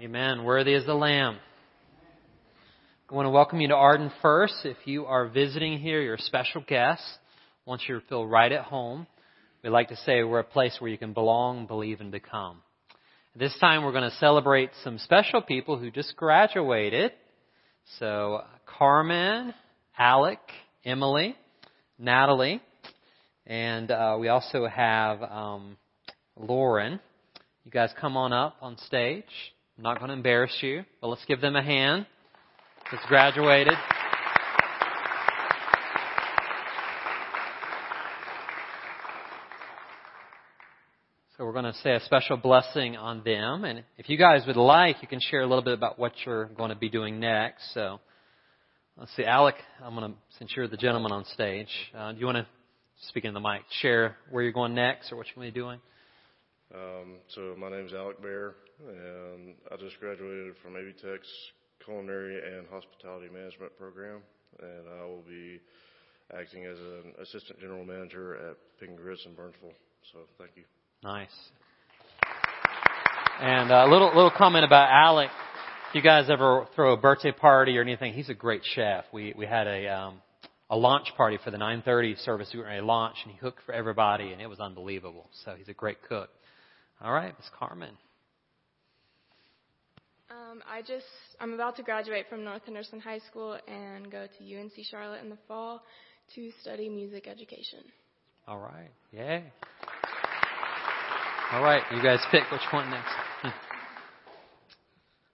Amen. Worthy is the Lamb. I want to welcome you to Arden first. If you are visiting here, you're a special guest. I want you to feel right at home. We like to say we're a place where you can belong, believe, and become. This time we're going to celebrate some special people who just graduated. So Carmen, Alec, Emily, Natalie, and we also have Lauren. You guys come on up on stage. I'm not going to embarrass you, but let's give them a hand. Just graduated. So we're going to say a special blessing on them. And if you guys would like, you can share a little bit about what you're going to be doing next. So let's see, Alec, since you're the gentleman on stage, do you want to, speaking of the mic, share where you're going next or what you're going to be doing? So my name is Alec Baer, and I just graduated from AB Tech's Culinary and Hospitality Management program, and I will be acting as an assistant general manager at Pick and Grits in Burnsville. So thank you. Nice. And a little comment about Alec. If you guys ever throw a birthday party or anything, he's a great chef. We had a launch party for the 9:30 service. We were ready to launch, and he cooked for everybody, and it was unbelievable. So he's a great cook. All right, Ms. Carmen. I'm about to graduate from North Henderson High School and go to UNC Charlotte in the fall to study music education. All right. Yay. All right. You guys pick which one next.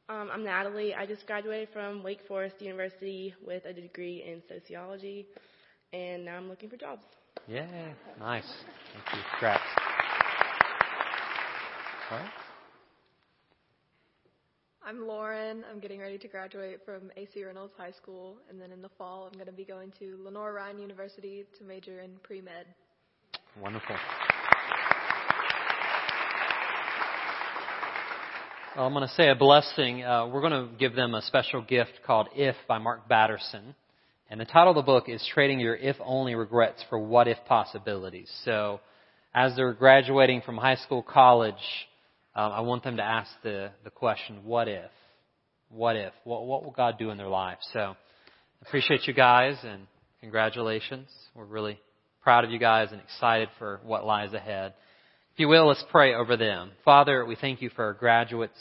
I'm Natalie. I just graduated from Wake Forest University with a degree in sociology, and now I'm looking for jobs. Yeah. Nice. Thank you. Congrats. All right. I'm Lauren. I'm getting ready to graduate from AC Reynolds High School, and then in the fall I'm going to be going to Lenoir-Rhyne University to major in pre-med. Wonderful. Well, I'm going to say a blessing. We're going to give them a special gift called If by Mark Batterson. And the title of the book is Trading Your If Only Regrets for What If Possibilities. So as they're graduating from high school, college, I want them to ask the question, what if? What if? What will God do in their life? So appreciate you guys, and congratulations. We're really proud of you guys and excited for what lies ahead. If you will, let's pray over them. Father, we thank you for our graduates.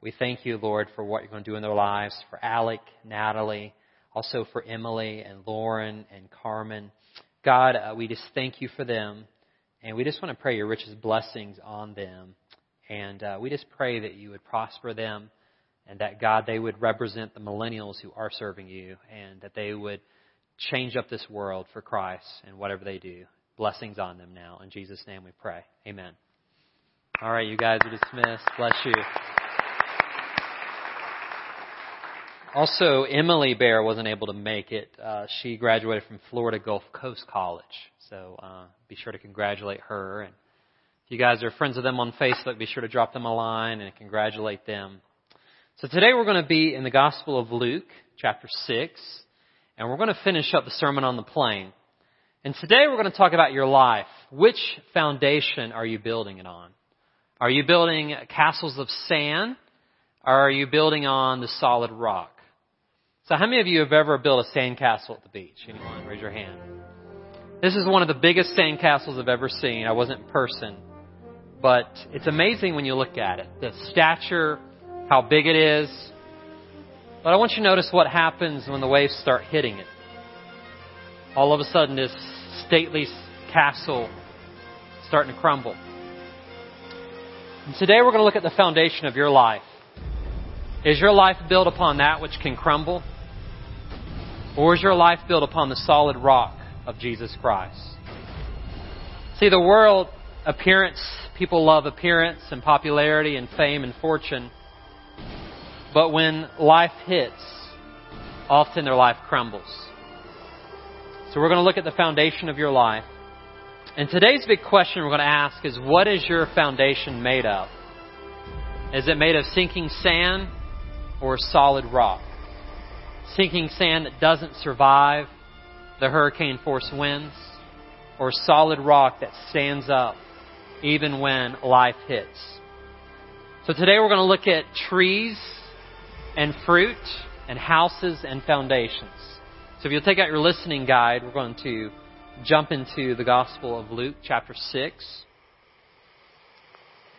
We thank you, Lord, for what you're going to do in their lives, for Alec, Natalie, also for Emily and Lauren and Carmen. God, we just thank you for them, and we just want to pray your richest blessings on them. And we just pray that you would prosper them and that, God, they would represent the millennials who are serving you and that they would change up this world for Christ and whatever they do. Blessings on them now. In Jesus' name we pray. Amen. All right, you guys are dismissed. Bless you. Also, Emily Bear wasn't able to make it. She graduated from Florida Gulf Coast College. So be sure to congratulate her. And you guys are friends of them on Facebook. Be sure to drop them a line and congratulate them. So today we're going to be in the Gospel of Luke, chapter 6, and we're going to finish up the Sermon on the Plain. And today we're going to talk about your life. Which foundation are you building it on? Are you building castles of sand, or are you building on the solid rock? So how many of you have ever built a sandcastle at the beach? Anyone? Raise your hand. This is one of the biggest sandcastles I've ever seen. I wasn't in person. But it's amazing when you look at it, the stature, how big it is. But I want you to notice what happens when the waves start hitting it. All of a sudden, this stately castle is starting to crumble. And today we're going to look at the foundation of your life. Is your life built upon that which can crumble? Or is your life built upon the solid rock of Jesus Christ? See, the world... Appearance, people love appearance and popularity and fame and fortune. But when life hits, often their life crumbles. So we're going to look at the foundation of your life. And today's big question we're going to ask is, what is your foundation made of? Is it made of sinking sand or solid rock? Sinking sand that doesn't survive the hurricane force winds, or solid rock that stands up even when life hits. So today we're going to look at trees and fruit and houses and foundations. So if you'll take out your listening guide, we're going to jump into the Gospel of Luke chapter 6.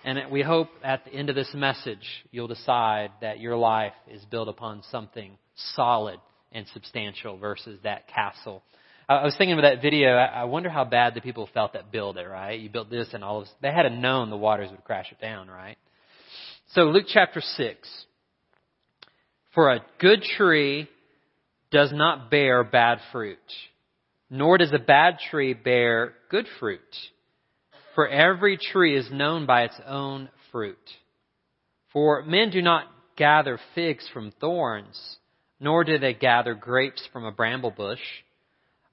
And we hope at the end of this message, you'll decide that your life is built upon something solid and substantial versus that castle. I was thinking of that video. I wonder how bad the people felt that built it, right? You built this and all this. They had known the waters would crash it down, right? So Luke chapter 6. For a good tree does not bear bad fruit, nor does a bad tree bear good fruit. For every tree is known by its own fruit. For men do not gather figs from thorns, nor do they gather grapes from a bramble bush.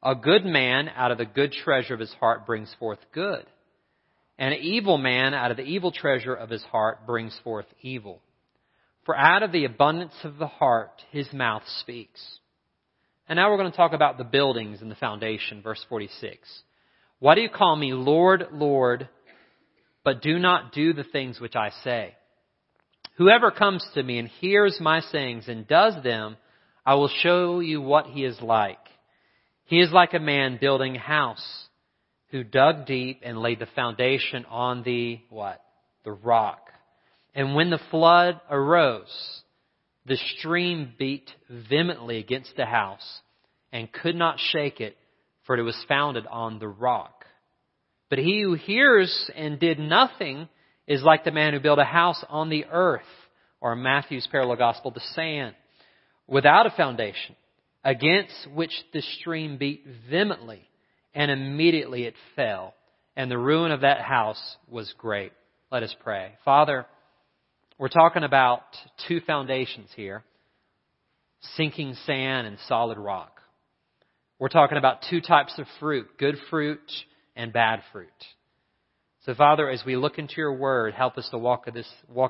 A good man out of the good treasure of his heart brings forth good, and an evil man out of the evil treasure of his heart brings forth evil. For out of the abundance of the heart his mouth speaks. And now we're going to talk about the buildings and the foundation, verse 46. Why do you call me Lord, Lord, but do not do the things which I say? Whoever comes to me and hears my sayings and does them, I will show you what he is like. He is like a man building a house who dug deep and laid the foundation on the, what? The rock. And when the flood arose, the stream beat vehemently against the house and could not shake it, for it was founded on the rock. But he who hears and did nothing is like the man who built a house on the earth, or Matthew's parallel gospel, the sand, without a foundation, against which the stream beat vehemently, and immediately it fell, and the ruin of that house was great. Let us pray. Father, we're talking about two foundations here, sinking sand and solid rock. We're talking about two types of fruit, good fruit and bad fruit. So, Father, as we look into your word, help us to walk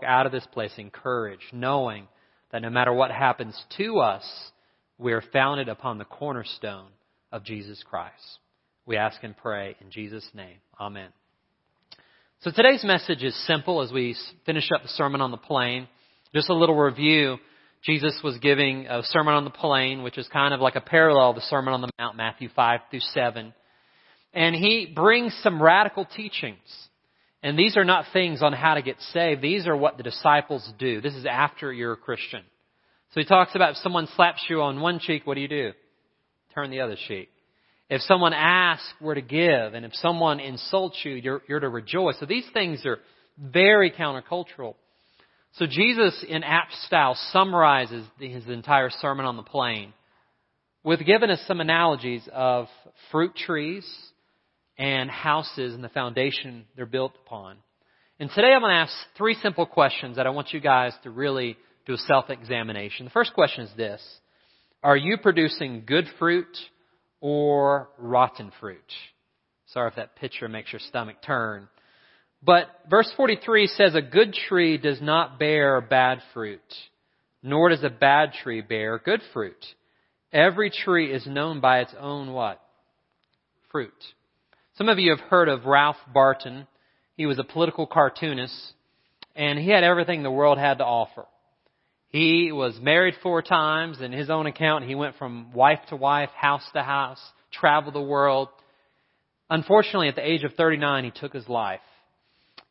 out of this place encouraged, knowing that no matter what happens to us, we are founded upon the cornerstone of Jesus Christ. We ask and pray in Jesus' name. Amen. So today's message is simple as we finish up the Sermon on the Plain. Just a little review. Jesus was giving a Sermon on the Plain, which is kind of like a parallel of the Sermon on the Mount, Matthew 5 through 7. And he brings some radical teachings. And these are not things on how to get saved. These are what the disciples do. This is after you're a Christian. So he talks about if someone slaps you on one cheek, what do you do? Turn the other cheek. If someone asks, we're to give. And if someone insults you, you're to rejoice. So these things are very countercultural. So Jesus, in apt style, summarizes his entire Sermon on the Plain with giving us some analogies of fruit trees and houses and the foundation they're built upon. And today I'm going to ask three simple questions that I want you guys to really do a self-examination. The first question is this. Are you producing good fruit or rotten fruit? Sorry if that picture makes your stomach turn. But verse 43 says, a good tree does not bear bad fruit, nor does a bad tree bear good fruit. Every tree is known by its own what? Fruit. Some of you have heard of Ralph Barton. He was a political cartoonist, and he had everything the world had to offer. He was married 4 times, and his own account, he went from wife to wife, house to house, traveled the world. Unfortunately, at the age of 39, he took his life.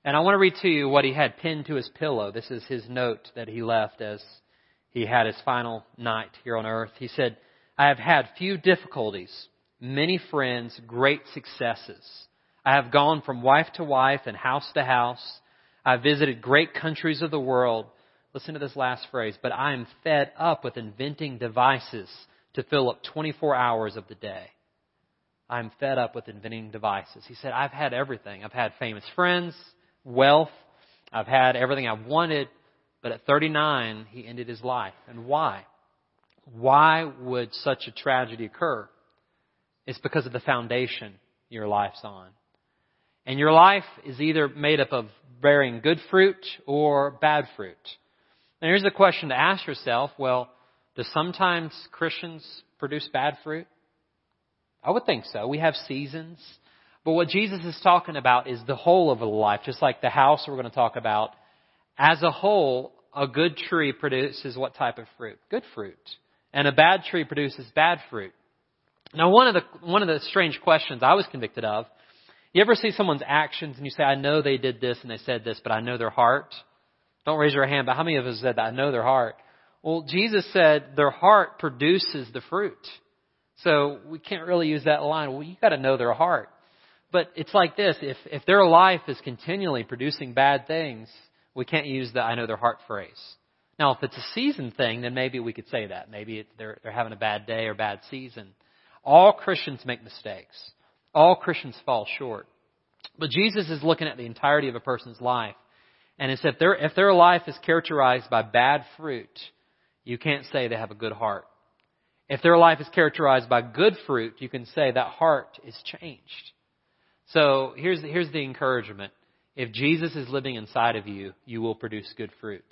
And I want to read to you what he had pinned to his pillow. This is his note that he left as he had his final night here on earth. He said, I have had few difficulties, many friends, great successes. I have gone from wife to wife and house to house. I visited great countries of the world. Listen to this last phrase. But I am fed up with inventing devices to fill up 24 hours of the day. I'm fed up with inventing devices. He said, I've had everything. I've had famous friends, wealth. I've had everything I wanted. But at 39, he ended his life. And why? Why would such a tragedy occur? It's because of the foundation your life's on. And your life is either made up of bearing good fruit or bad fruit. And here's the question to ask yourself. Well, do sometimes Christians produce bad fruit? I would think so. We have seasons. But what Jesus is talking about is the whole of life, just like the house we're going to talk about. As a whole, a good tree produces what type of fruit? Good fruit. And a bad tree produces bad fruit. Now, one of the strange questions I was convicted of, you ever see someone's actions and you say, I know they did this and they said this, but I know their heart? Don't raise your hand, but how many of us said that? I know their heart. Well, Jesus said their heart produces the fruit. So we can't really use that line. Well, you got to know their heart. But it's like this. If their life is continually producing bad things, we can't use the I know their heart phrase. Now, if it's a season thing, then maybe we could say that. Maybe they're having a bad day or bad season. All Christians make mistakes. All Christians fall short. But Jesus is looking at the entirety of a person's life. And it's if their life is characterized by bad fruit, you can't say they have a good heart. If their life is characterized by good fruit, you can say that heart is changed. So here's the encouragement. If Jesus is living inside of you, you will produce good fruit.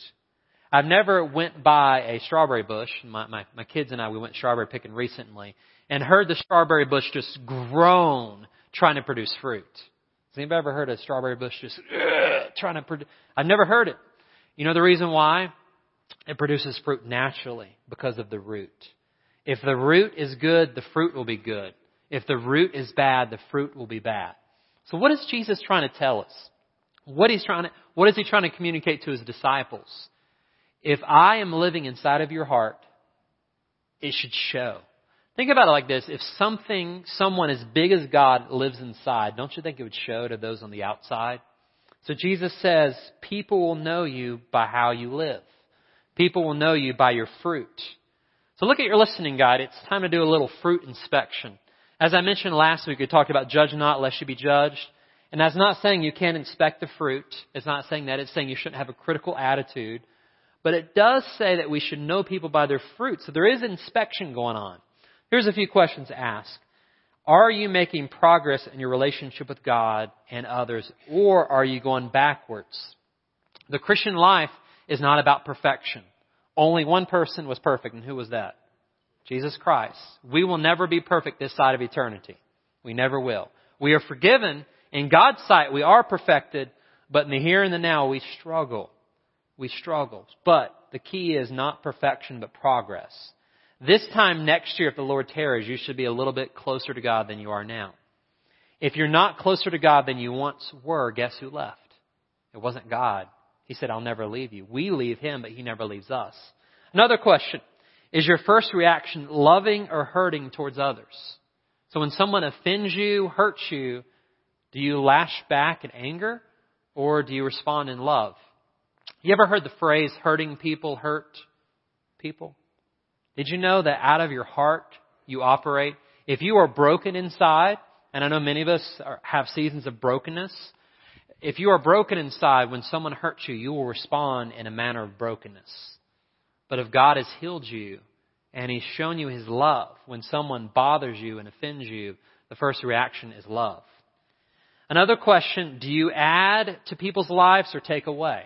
I've never went by a strawberry bush. My kids and I, we went strawberry picking recently and heard the strawberry bush just groan trying to produce fruit. Has anybody ever heard a strawberry bush just trying to produce? I've never heard it. You know the reason why? It produces fruit naturally because of the root. If the root is good, the fruit will be good. If the root is bad, the fruit will be bad. So what is Jesus trying to tell us? What is he trying to communicate to his disciples? If I am living inside of your heart, it should show. Think about it like this. If someone as big as God lives inside, don't you think it would show to those on the outside? So Jesus says, people will know you by how you live. People will know you by your fruit. So look at your listening guide. It's time to do a little fruit inspection. As I mentioned last week, we talked about judge not lest you be judged. And that's not saying you can't inspect the fruit. It's not saying that. It's saying you shouldn't have a critical attitude. But it does say that we should know people by their fruit. So there is inspection going on. Here's a few questions to ask. Are you making progress in your relationship with God and others, or are you going backwards? The Christian life is not about perfection. Only one person was perfect, and who was that? Jesus Christ. We will never be perfect this side of eternity. We never will. We are forgiven. In God's sight, we are perfected, but in the here and the now, we struggle. We struggle. But the key is not perfection, but progress. This time next year, if the Lord tarries, you should be a little bit closer to God than you are now. If you're not closer to God than you once were, guess who left? It wasn't God. He said, I'll never leave you. We leave him, but he never leaves us. Another question. Is your first reaction loving or hurting towards others? So when someone offends you, hurts you, do you lash back in anger or do you respond in love? You ever heard the phrase hurting people hurt people? Did you know that out of your heart you operate? If you are broken inside, and I know many of us have seasons of brokenness, if you are broken inside, when someone hurts you, you will respond in a manner of brokenness. But if God has healed you and he's shown you his love, when someone bothers you and offends you, the first reaction is love. Another question, do you add to people's lives or take away?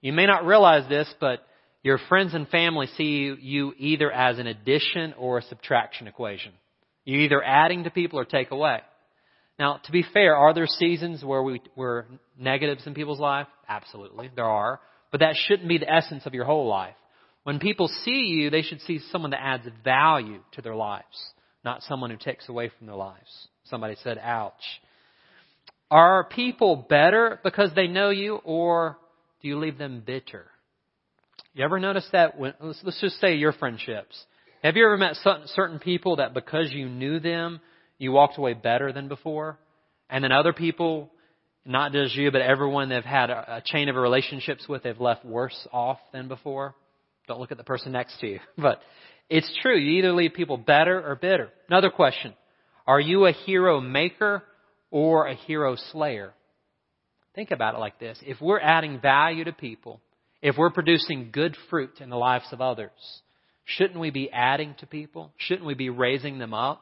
You may not realize this, but your friends and family see you either as an addition or a subtraction equation. You're either adding to people or take away. Now, to be fair, are there seasons where we're negatives in people's life? Absolutely, there are. But that shouldn't be the essence of your whole life. When people see you, they should see someone that adds value to their lives, not someone who takes away from their lives. Somebody said, ouch. Are people better because they know you, or do you leave them bitter? You ever notice that? Let's just say your friendships. Have you ever met certain people that because you knew them, you walked away better than before? And then other people, not just you, but everyone they've had a chain of relationships with, they've left worse off than before. Don't look at the person next to you. But it's true. You either leave people better or bitter. Another question. Are you a hero maker or a hero slayer? Think about it like this. If we're adding value to people, if we're producing good fruit in the lives of others, shouldn't we be adding to people? Shouldn't we be raising them up?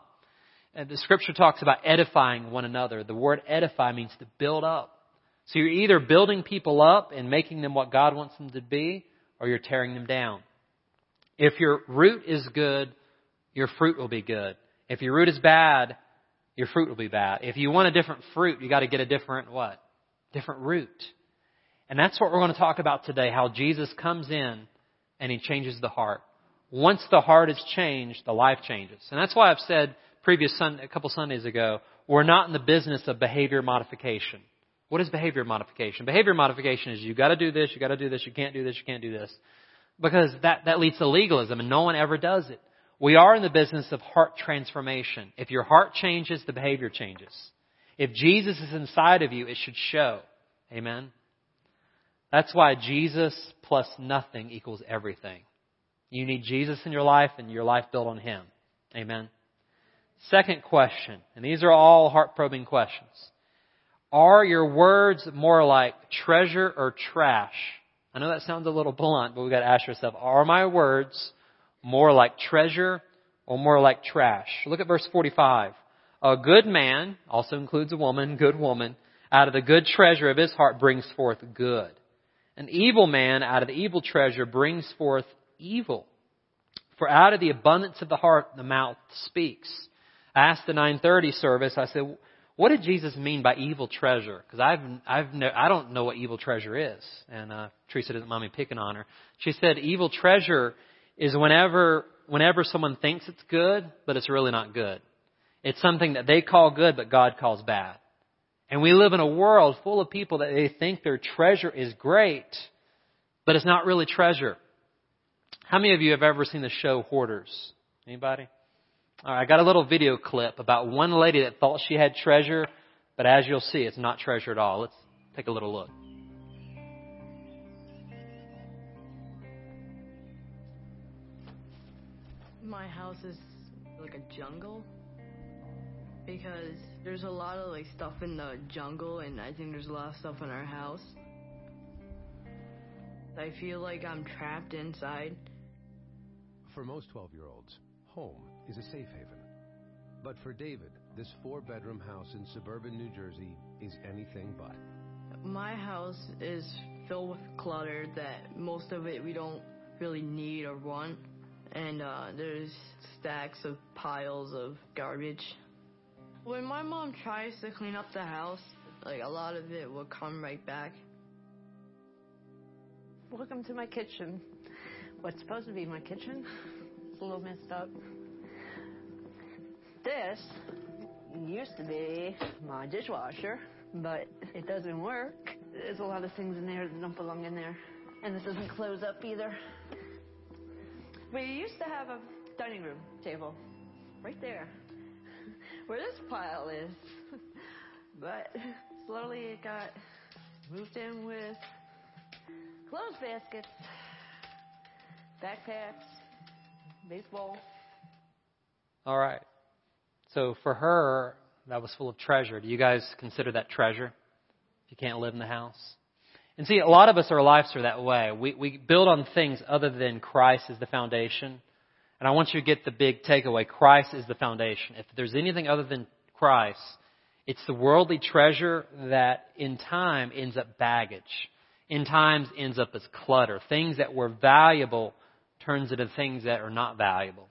And the scripture talks about edifying one another. The word edify means to build up. So you're either building people up and making them what God wants them to be, or you're tearing them down. If your root is good, your fruit will be good. If your root is bad, your fruit will be bad. If you want a different fruit, you got to get a different what? Different root. And that's what we're going to talk about today, how Jesus comes in and he changes the heart. Once the heart is changed, the life changes. And that's why I've said a couple Sundays ago, we're not in the business of behavior modification. What is behavior modification? Behavior modification is you've got to do this, you've got to do this, you can't do this, you can't do this. Because that leads to legalism and no one ever does it. We are in the business of heart transformation. If your heart changes, the behavior changes. If Jesus is inside of you, it should show. Amen? That's why Jesus plus nothing equals everything. You need Jesus in your life and your life built on him. Amen? Second question, and these are all heart-probing questions. Are your words more like treasure or trash? I know that sounds a little blunt, but we've got to ask ourselves, are my words more like treasure or more like trash? Look at verse 45. A good man, also includes a woman, good woman, out of the good treasure of his heart brings forth good. An evil man out of the evil treasure brings forth evil. For out of the abundance of the heart, the mouth speaks. I asked the 9:30 service, I said, what did Jesus mean by evil treasure? Because I don't know what evil treasure is. And Teresa doesn't mind me picking on her. She said evil treasure is whenever someone thinks it's good, but it's really not good. It's something that they call good, but God calls bad. And we live in a world full of people that they think their treasure is great, but it's not really treasure. How many of you have ever seen the show Hoarders? Anybody? All right, I got a little video clip about one lady that thought she had treasure, but as you'll see, it's not treasure at all. Let's take a little look. My house is like a jungle because there's a lot of like stuff in the jungle, and I think there's a lot of stuff in our house. I feel like I'm trapped inside. For most 12-year-olds, home is a safe haven. But for David, this 4-bedroom house in suburban New Jersey is anything but. My house is filled with clutter that most of it we don't really need or want. And there's stacks of piles of garbage. When my mom tries to clean up the house, like a lot of it will come right back. Welcome to my kitchen. What's supposed to be my kitchen? It's a little messed up. This used to be my dishwasher, but it doesn't work. There's a lot of things in there that don't belong in there. And this doesn't close up either. We used to have a dining room table right there where this pile is. But slowly it got moved in with clothes baskets, backpacks, baseball. All right. So for her, that was full of treasure. Do you guys consider that treasure? If you can't live in the house? And see, a lot of us, our lives are that way. We build on things other than Christ as the foundation. And I want you to get the big takeaway. Christ is the foundation. If there's anything other than Christ, it's the worldly treasure that in time ends up baggage. In times ends up as clutter. Things that were valuable turns into things that are not valuable.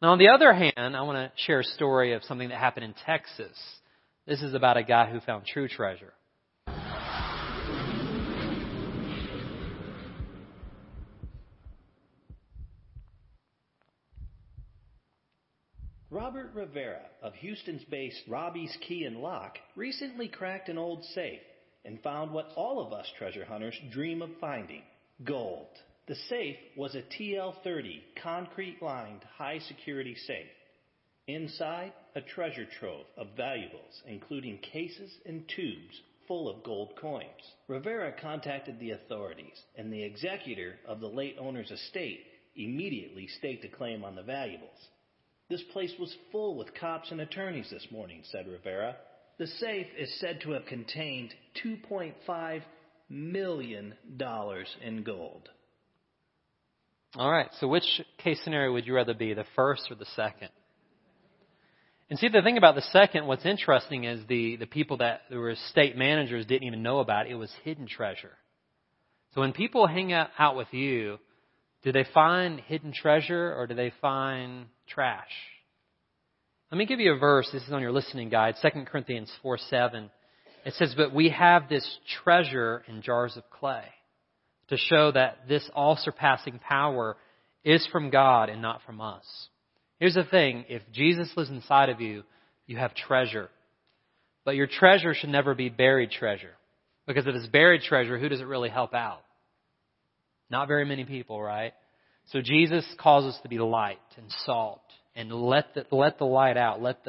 Now, on the other hand, I want to share a story of something that happened in Texas. This is about a guy who found true treasure. Robert Rivera of Houston-based Robbie's Key and Lock recently cracked an old safe and found what all of us treasure hunters dream of finding, gold. The safe was a TL-30 concrete-lined high-security safe. Inside, a treasure trove of valuables, including cases and tubes full of gold coins. Rivera contacted the authorities, and the executor of the late owner's estate immediately staked a claim on the valuables. This place was full with cops and attorneys this morning, said Rivera. The safe is said to have contained $2.5 million in gold. All right, so which case scenario would you rather be, the first or the second? And see, the thing about the second, what's interesting is the people that were estate managers didn't even know about it. It was hidden treasure. So when people hang out with you, do they find hidden treasure or do they find trash? Let me give you a verse. This is on your listening guide, 2 Corinthians 4:7. It says, "But we have this treasure in jars of clay to show that this all-surpassing power is from God and not from us." Here's the thing. If Jesus lives inside of you, you have treasure. But your treasure should never be buried treasure. Because if it's buried treasure, who does it really help out? Not very many people, right? So Jesus calls us to be light and salt and let the light out. Let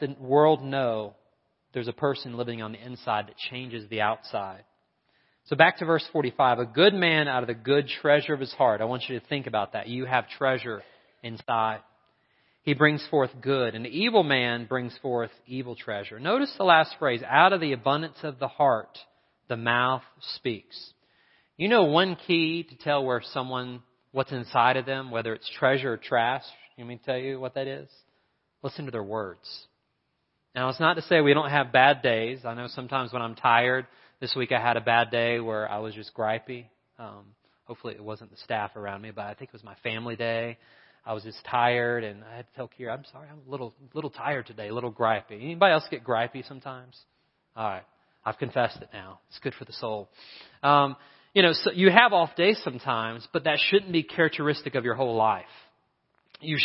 the world know there's a person living on the inside that changes the outside. So back to verse 45. A good man out of the good treasure of his heart. I want you to think about that. You have treasure inside. He brings forth good, and the evil man brings forth evil treasure. Notice the last phrase, out of the abundance of the heart, the mouth speaks. You know one key to tell where someone, what's inside of them, whether it's treasure or trash, you mean to tell you what that is? Listen to their words. Now, it's not to say we don't have bad days. I know sometimes when I'm tired, this week I had a bad day where I was just gripey. Hopefully it wasn't the staff around me, but I think it was my family day. I was just tired, and I had to tell Kira, I'm sorry, I'm a little tired today, a little gripey. Anybody else get gripey sometimes? All right. I've confessed it now. It's good for the soul. So you have off days sometimes, but that shouldn't be characteristic of your whole life. Your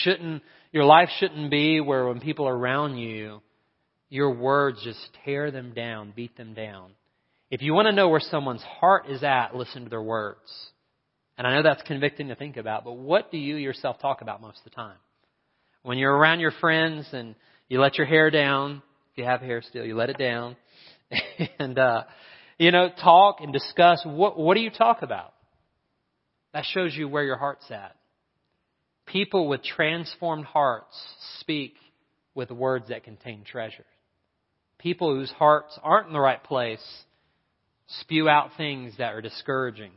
life shouldn't be where when people are around you, your words just tear them down, beat them down. If you want to know where someone's heart is at, listen to their words. And I know that's convicting to think about, but what do you yourself talk about most of the time? When you're around your friends and you let your hair down, if you have hair still, you let it down, and talk and discuss. What do you talk about? That shows you where your heart's at. People with transformed hearts speak with words that contain treasure. People whose hearts aren't in the right place spew out things that are discouraging.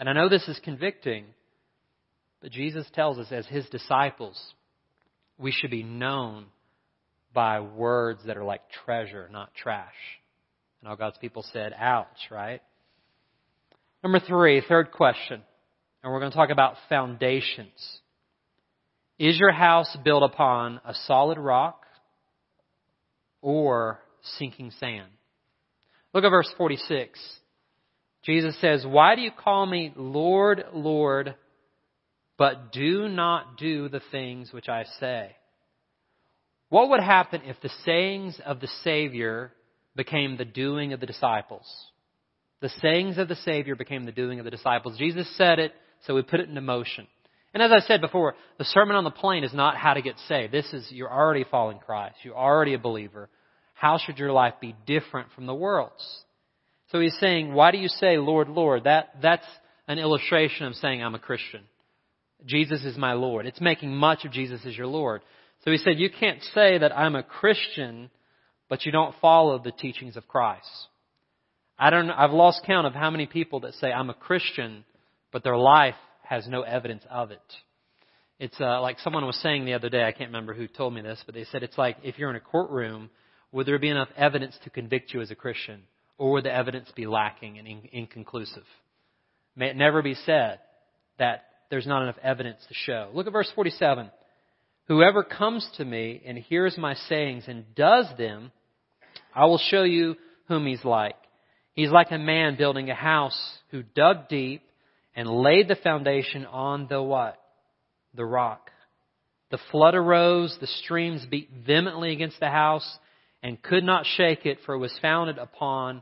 And I know this is convicting, but Jesus tells us as his disciples, we should be known by words that are like treasure, not trash. And all God's people said, ouch, right? Number three, third question, and we're going to talk about foundations. Is your house built upon a solid rock or sinking sand? Look at verse 46. Jesus says, "Why do you call me Lord, Lord, but do not do the things which I say?" What would happen if the sayings of the Savior became the doing of the disciples? The sayings of the Savior became the doing of the disciples. Jesus said it, so we put it into motion. And as I said before, the Sermon on the Plain is not how to get saved. This is, you're already following Christ. You're already a believer. How should your life be different from the world's? So he's saying, why do you say, Lord, Lord? That's an illustration of saying I'm a Christian. Jesus is my Lord. It's making much of Jesus as your Lord. So he said, you can't say that I'm a Christian, but you don't follow the teachings of Christ. I've lost count of how many people that say I'm a Christian, but their life has no evidence of it. It's like someone was saying the other day, I can't remember who told me this, but they said it's like if you're in a courtroom, would there be enough evidence to convict you as a Christian? Or would the evidence be lacking and inconclusive? May it never be said that there's not enough evidence to show. Look at verse 47. Whoever comes to me and hears my sayings and does them, I will show you whom he's like. He's like a man building a house who dug deep and laid the foundation on the what? The rock. The flood arose, the streams beat vehemently against the house, and could not shake it, for it was founded upon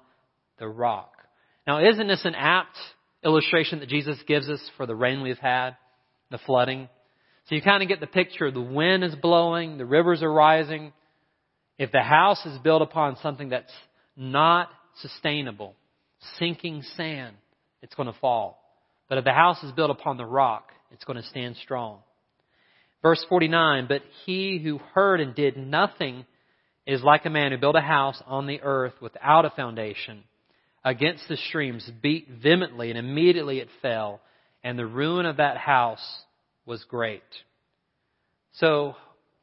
the rock. Now, isn't this an apt illustration that Jesus gives us for the rain we've had, the flooding? So you kind of get the picture. The wind is blowing. The rivers are rising. If the house is built upon something that's not sustainable, sinking sand, it's going to fall. But if the house is built upon the rock, it's going to stand strong. Verse 49, but he who heard and did nothing is like a man who built a house on the earth without a foundation. Against the streams beat vehemently, and immediately it fell, and the ruin of that house was great. So,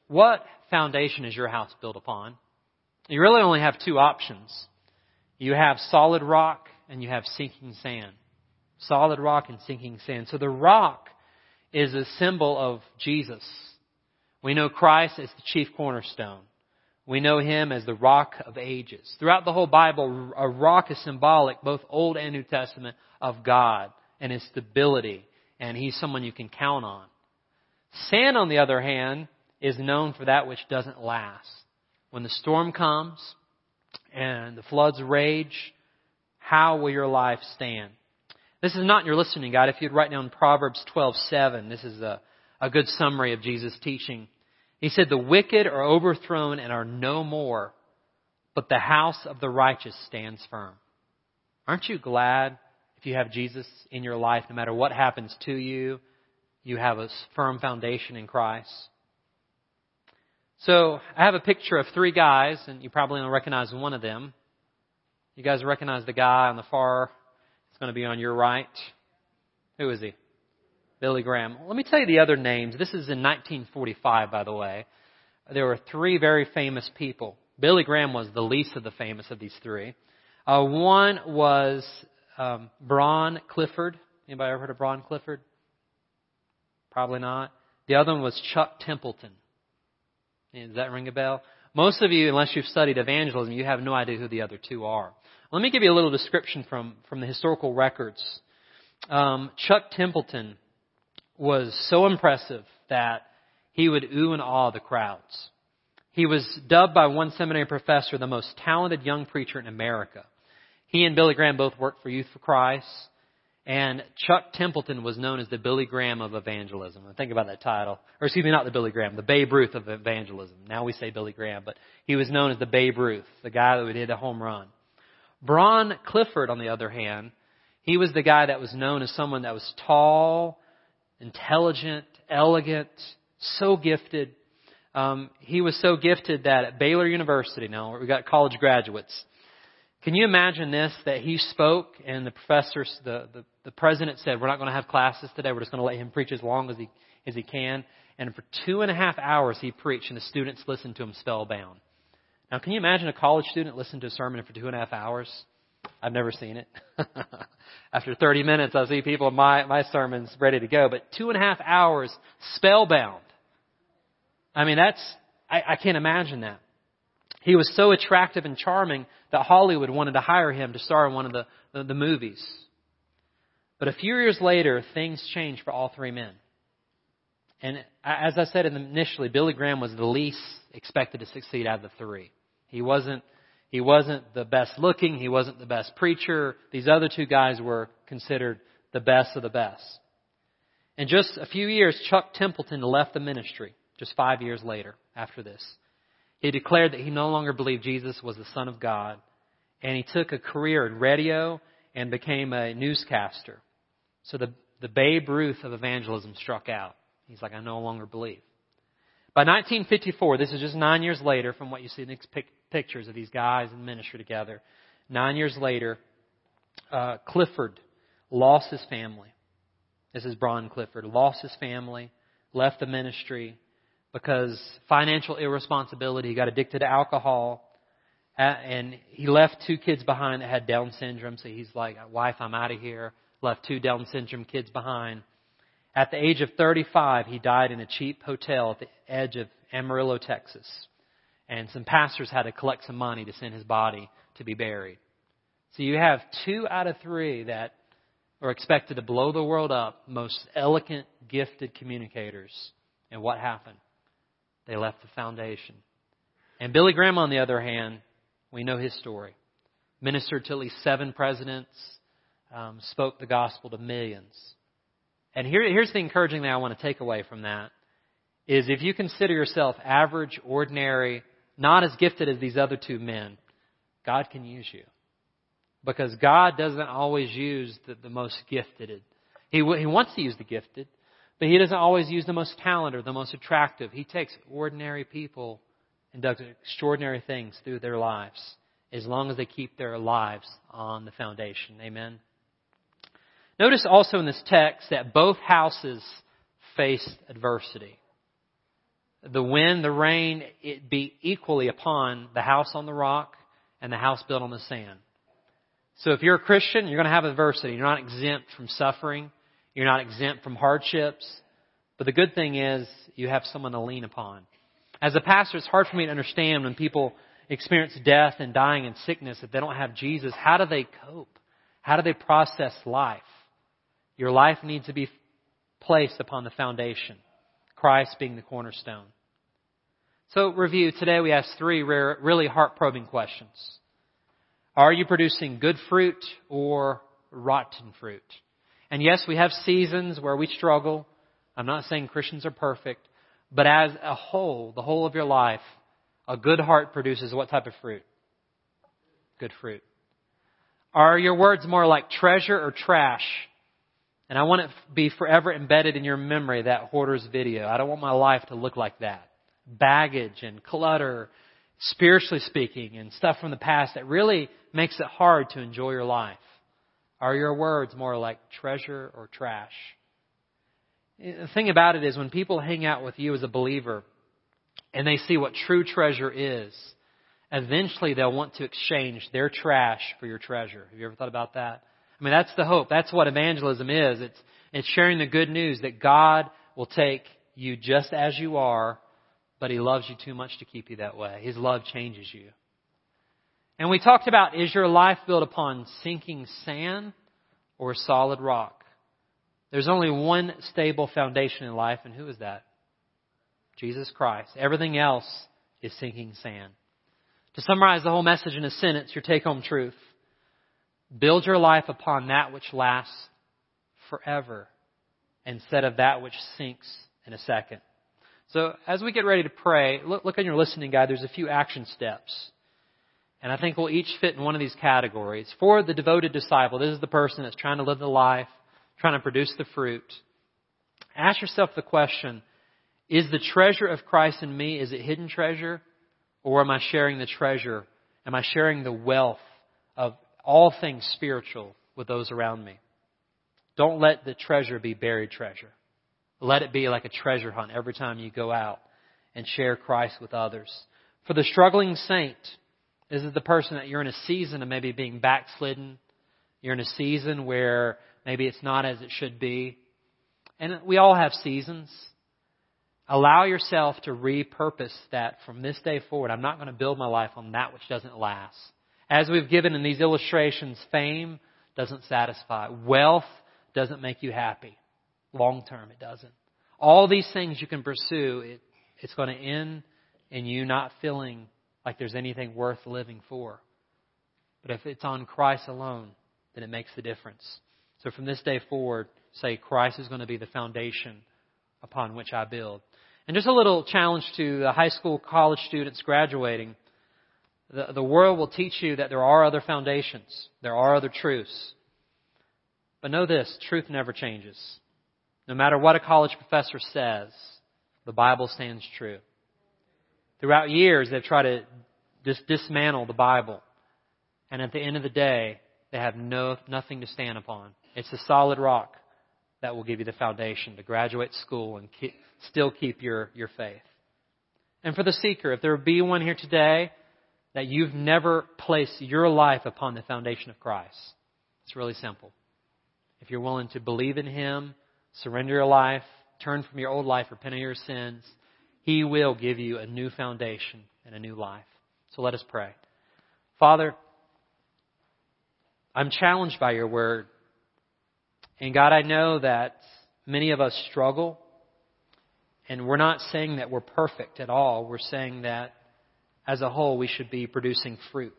what foundation is your house built upon? You really only have two options. You have solid rock, and you have sinking sand. Solid rock and sinking sand. So the rock is a symbol of Jesus. We know Christ as the chief cornerstone. We know him as the rock of ages. Throughout the whole Bible, a rock is symbolic, both Old and New Testament, of God and his stability. And he's someone you can count on. Sand, on the other hand, is known for that which doesn't last. When the storm comes and the floods rage, how will your life stand? This is not in your listening guide. If you'd write down Proverbs 12:7, this is a good summary of Jesus' teaching. He said, the wicked are overthrown and are no more, but the house of the righteous stands firm. Aren't you glad if you have Jesus in your life, no matter what happens to you, you have a firm foundation in Christ? So I have a picture of three guys, and you probably don't recognize one of them. You guys recognize the guy on the far, it's going to be on your right. Who is he? Billy Graham. Let me tell you the other names. This is in 1945, by the way. There were three very famous people. Billy Graham was the least of the famous of these three. One was Bron Clifford. Anybody ever heard of Bron Clifford? Probably not. The other one was Chuck Templeton. Does that ring a bell? Most of you, unless you've studied evangelism, you have no idea who the other two are. Let me give you a little description from the historical records. Chuck Templeton was so impressive that he would ooh and awe the crowds. He was dubbed by one seminary professor the most talented young preacher in America. He and Billy Graham both worked for Youth for Christ, and Chuck Templeton was known as the Billy Graham of evangelism. I think about that title. Or excuse me, not the Billy Graham, the Babe Ruth of evangelism. Now we say Billy Graham, but he was known as the Babe Ruth, the guy that did a home run. Bron Clifford, on the other hand, he was the guy that was known as someone that was tall, intelligent, elegant, so gifted. He was so gifted that at Baylor University, now we got college graduates. Can you imagine this, that he spoke and the professors, the president said, we're not going to have classes today. We're just going to let him preach as long as he can. And for 2.5 hours he preached, and the students listened to him spellbound. Now, can you imagine a college student listen to a sermon for 2.5 hours? I've never seen it. After 30 minutes, I see people in my sermons ready to go. But 2.5 hours spellbound. I mean, I can't imagine that. He was so attractive and charming that Hollywood wanted to hire him to star in one of the movies. But a few years later, things changed for all three men. And as I said initially, Billy Graham was the least expected to succeed out of the three. He wasn't the best looking. He wasn't the best preacher. These other two guys were considered the best of the best. In just a few years, Chuck Templeton left the ministry just 5 years later after this. He declared that he no longer believed Jesus was the Son of God, and he took a career in radio and became a newscaster. So the Babe Ruth of evangelism struck out. He's like, I no longer believe. By 1954, this is just 9 years later from what you see in these pictures of these guys in ministry together. 9 years later, Clifford lost his family. This is Bron Clifford. Lost his family, left the ministry because financial irresponsibility. He got addicted to alcohol, and he left two kids behind that had Down syndrome. So he's like, wife, I'm out of here. Left two Down syndrome kids behind. At the age of 35, he died in a cheap hotel at the edge of Amarillo, Texas. And some pastors had to collect some money to send his body to be buried. So you have 2 out of 3 that are expected to blow the world up, most eloquent, gifted communicators. And what happened? They left the foundation. And Billy Graham, on the other hand, we know his story. Ministered to at least 7 presidents, spoke the gospel to millions. And here's the encouraging thing I want to take away from that is if you consider yourself average, ordinary, not as gifted as these other two men, God can use you. Because God doesn't always use the most gifted. He wants to use the gifted, but he doesn't always use the most talented or the most attractive. He takes ordinary people and does extraordinary things through their lives as long as they keep their lives on the foundation. Amen. Notice also in this text that both houses faced adversity. The wind, the rain, it beat equally upon the house on the rock and the house built on the sand. So if you're a Christian, you're going to have adversity. You're not exempt from suffering. You're not exempt from hardships. But the good thing is You have someone to lean upon. As a pastor, it's hard for me to understand when people experience death and dying and sickness, if they don't have Jesus, how do they cope? How do they process life? Your life needs to be placed upon the foundation, Christ being the cornerstone. So, review. Today we asked three really heart-probing questions. Are you producing good fruit or rotten fruit? And yes, we have seasons where we struggle. I'm not saying Christians are perfect. But as a whole, the whole of your life, a good heart produces what type of fruit? Good fruit. Are your words more like treasure or trash? And I want it to be forever embedded in your memory, that hoarder's video. I don't want my life to look like that. Baggage and clutter, spiritually speaking, and stuff from the past that really makes it hard to enjoy your life. Are your words more like treasure or trash? The thing about it is when people hang out with you as a believer and they see what true treasure is, eventually they'll want to exchange their trash for your treasure. Have you ever thought about that? I mean, that's the hope. That's what evangelism is. It's sharing the good news that God will take you just as you are, but He loves you too much to keep you that way. His love changes you. And we talked about, is your life built upon sinking sand or solid rock? There's only one stable foundation in life, and who is that? Jesus Christ. Everything else is sinking sand. To summarize the whole message in a sentence, your take-home truth: build your life upon that which lasts forever instead of that which sinks in a second. So as we get ready to pray, look on your listening guide. There's a few action steps. And I think we'll each fit in one of these categories. For the devoted disciple, this is the person that's trying to live the life, trying to produce the fruit. Ask yourself the question, is the treasure of Christ in me, is it hidden treasure? Or am I sharing the treasure? Am I sharing the wealth of all things spiritual with those around me? Don't let the treasure be buried treasure. Let it be like a treasure hunt every time you go out and share Christ with others. For the struggling saint, this is the person that you're in a season of maybe being backslidden. You're in a season where maybe it's not as it should be. And we all have seasons. Allow yourself to repurpose that from this day forward. I'm not going to build my life on that which doesn't last. As we've given in these illustrations, fame doesn't satisfy. Wealth doesn't make you happy. Long term, it doesn't. All these things you can pursue, it's going to end in you not feeling like there's anything worth living for. But if it's on Christ alone, then it makes the difference. So from this day forward, say Christ is going to be the foundation upon which I build. And just a little challenge to the high school, college students graduating. The world will teach you that there are other foundations. There are other truths. But know this, truth never changes. No matter what a college professor says, the Bible stands true. Throughout years, they've tried to dismantle the Bible. And at the end of the day, they have nothing to stand upon. It's the solid rock that will give you the foundation to graduate school and still keep your faith. And for the seeker, if there be one here today that you've never placed your life upon the foundation of Christ, it's really simple. If you're willing to believe in Him, surrender your life, turn from your old life, repent of your sins, He will give you a new foundation and a new life. So let us pray. Father, I'm challenged by Your Word. And God, I know that many of us struggle. And we're not saying that we're perfect at all. We're saying that as a whole we should be producing fruit.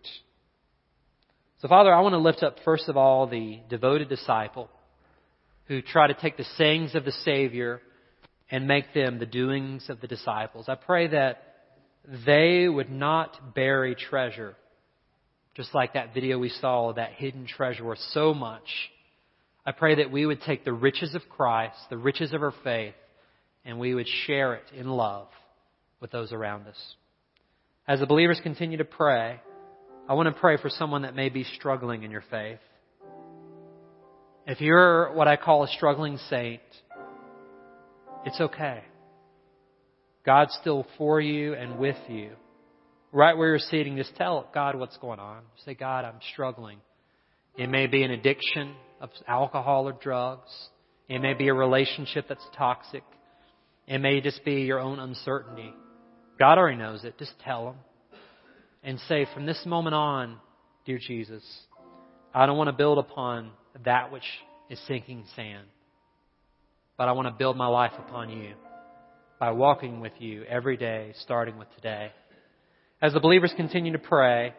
So Father, I want to lift up first of all the devoted disciple who try to take the sayings of the Savior and make them the doings of the disciples. I pray that they would not bury treasure, just like that video we saw, that hidden treasure worth so much. I pray that we would take the riches of Christ, the riches of our faith, and we would share it in love with those around us. As the believers continue to pray, I want to pray for someone that may be struggling in your faith. If you're what I call a struggling saint, it's okay. God's still for you and with you. Right where you're sitting, just tell God what's going on. Say, God, I'm struggling. It may be an addiction of alcohol or drugs. It may be a relationship that's toxic. It may just be your own uncertainty. God already knows it. Just tell Him. And say, from this moment on, dear Jesus, I don't want to build upon that which is sinking sand. But I want to build my life upon You by walking with You every day, starting with today. As the believers continue to pray,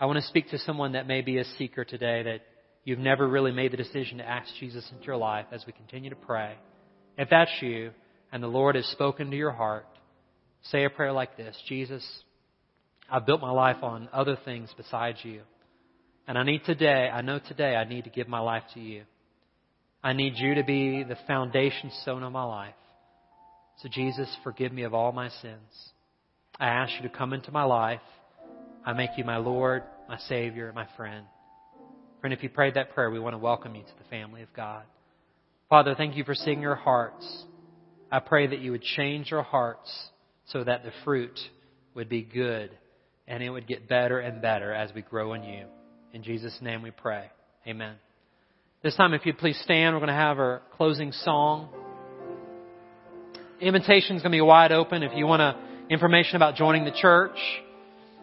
I want to speak to someone that may be a seeker today, that you've never really made the decision to ask Jesus into your life, as we continue to pray. If that's you and the Lord has spoken to your heart, say a prayer like this: Jesus, I've built my life on other things besides You. And I know today I need to give my life to You. I need You to be the foundation stone of my life. So Jesus, forgive me of all my sins. I ask You to come into my life. I make You my Lord, my Savior, my friend. Friend, if you prayed that prayer, we want to welcome you to the family of God. Father, thank You for seeing our hearts. I pray that You would change our hearts so that the fruit would be good and it would get better and better as we grow in You. In Jesus' name we pray. Amen. This time, if you'd please stand, we're going to have our closing song. Invitation's going to be wide open. If you want information about joining the church,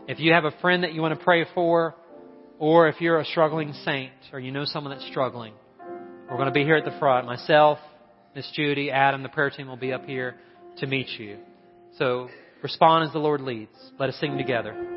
if you have a friend that you want to pray for, or if you're a struggling saint or you know someone that's struggling, we're going to be here at the front. Myself, Miss Judy, Adam, the prayer team will be up here to meet you. So respond as the Lord leads. Let us sing together.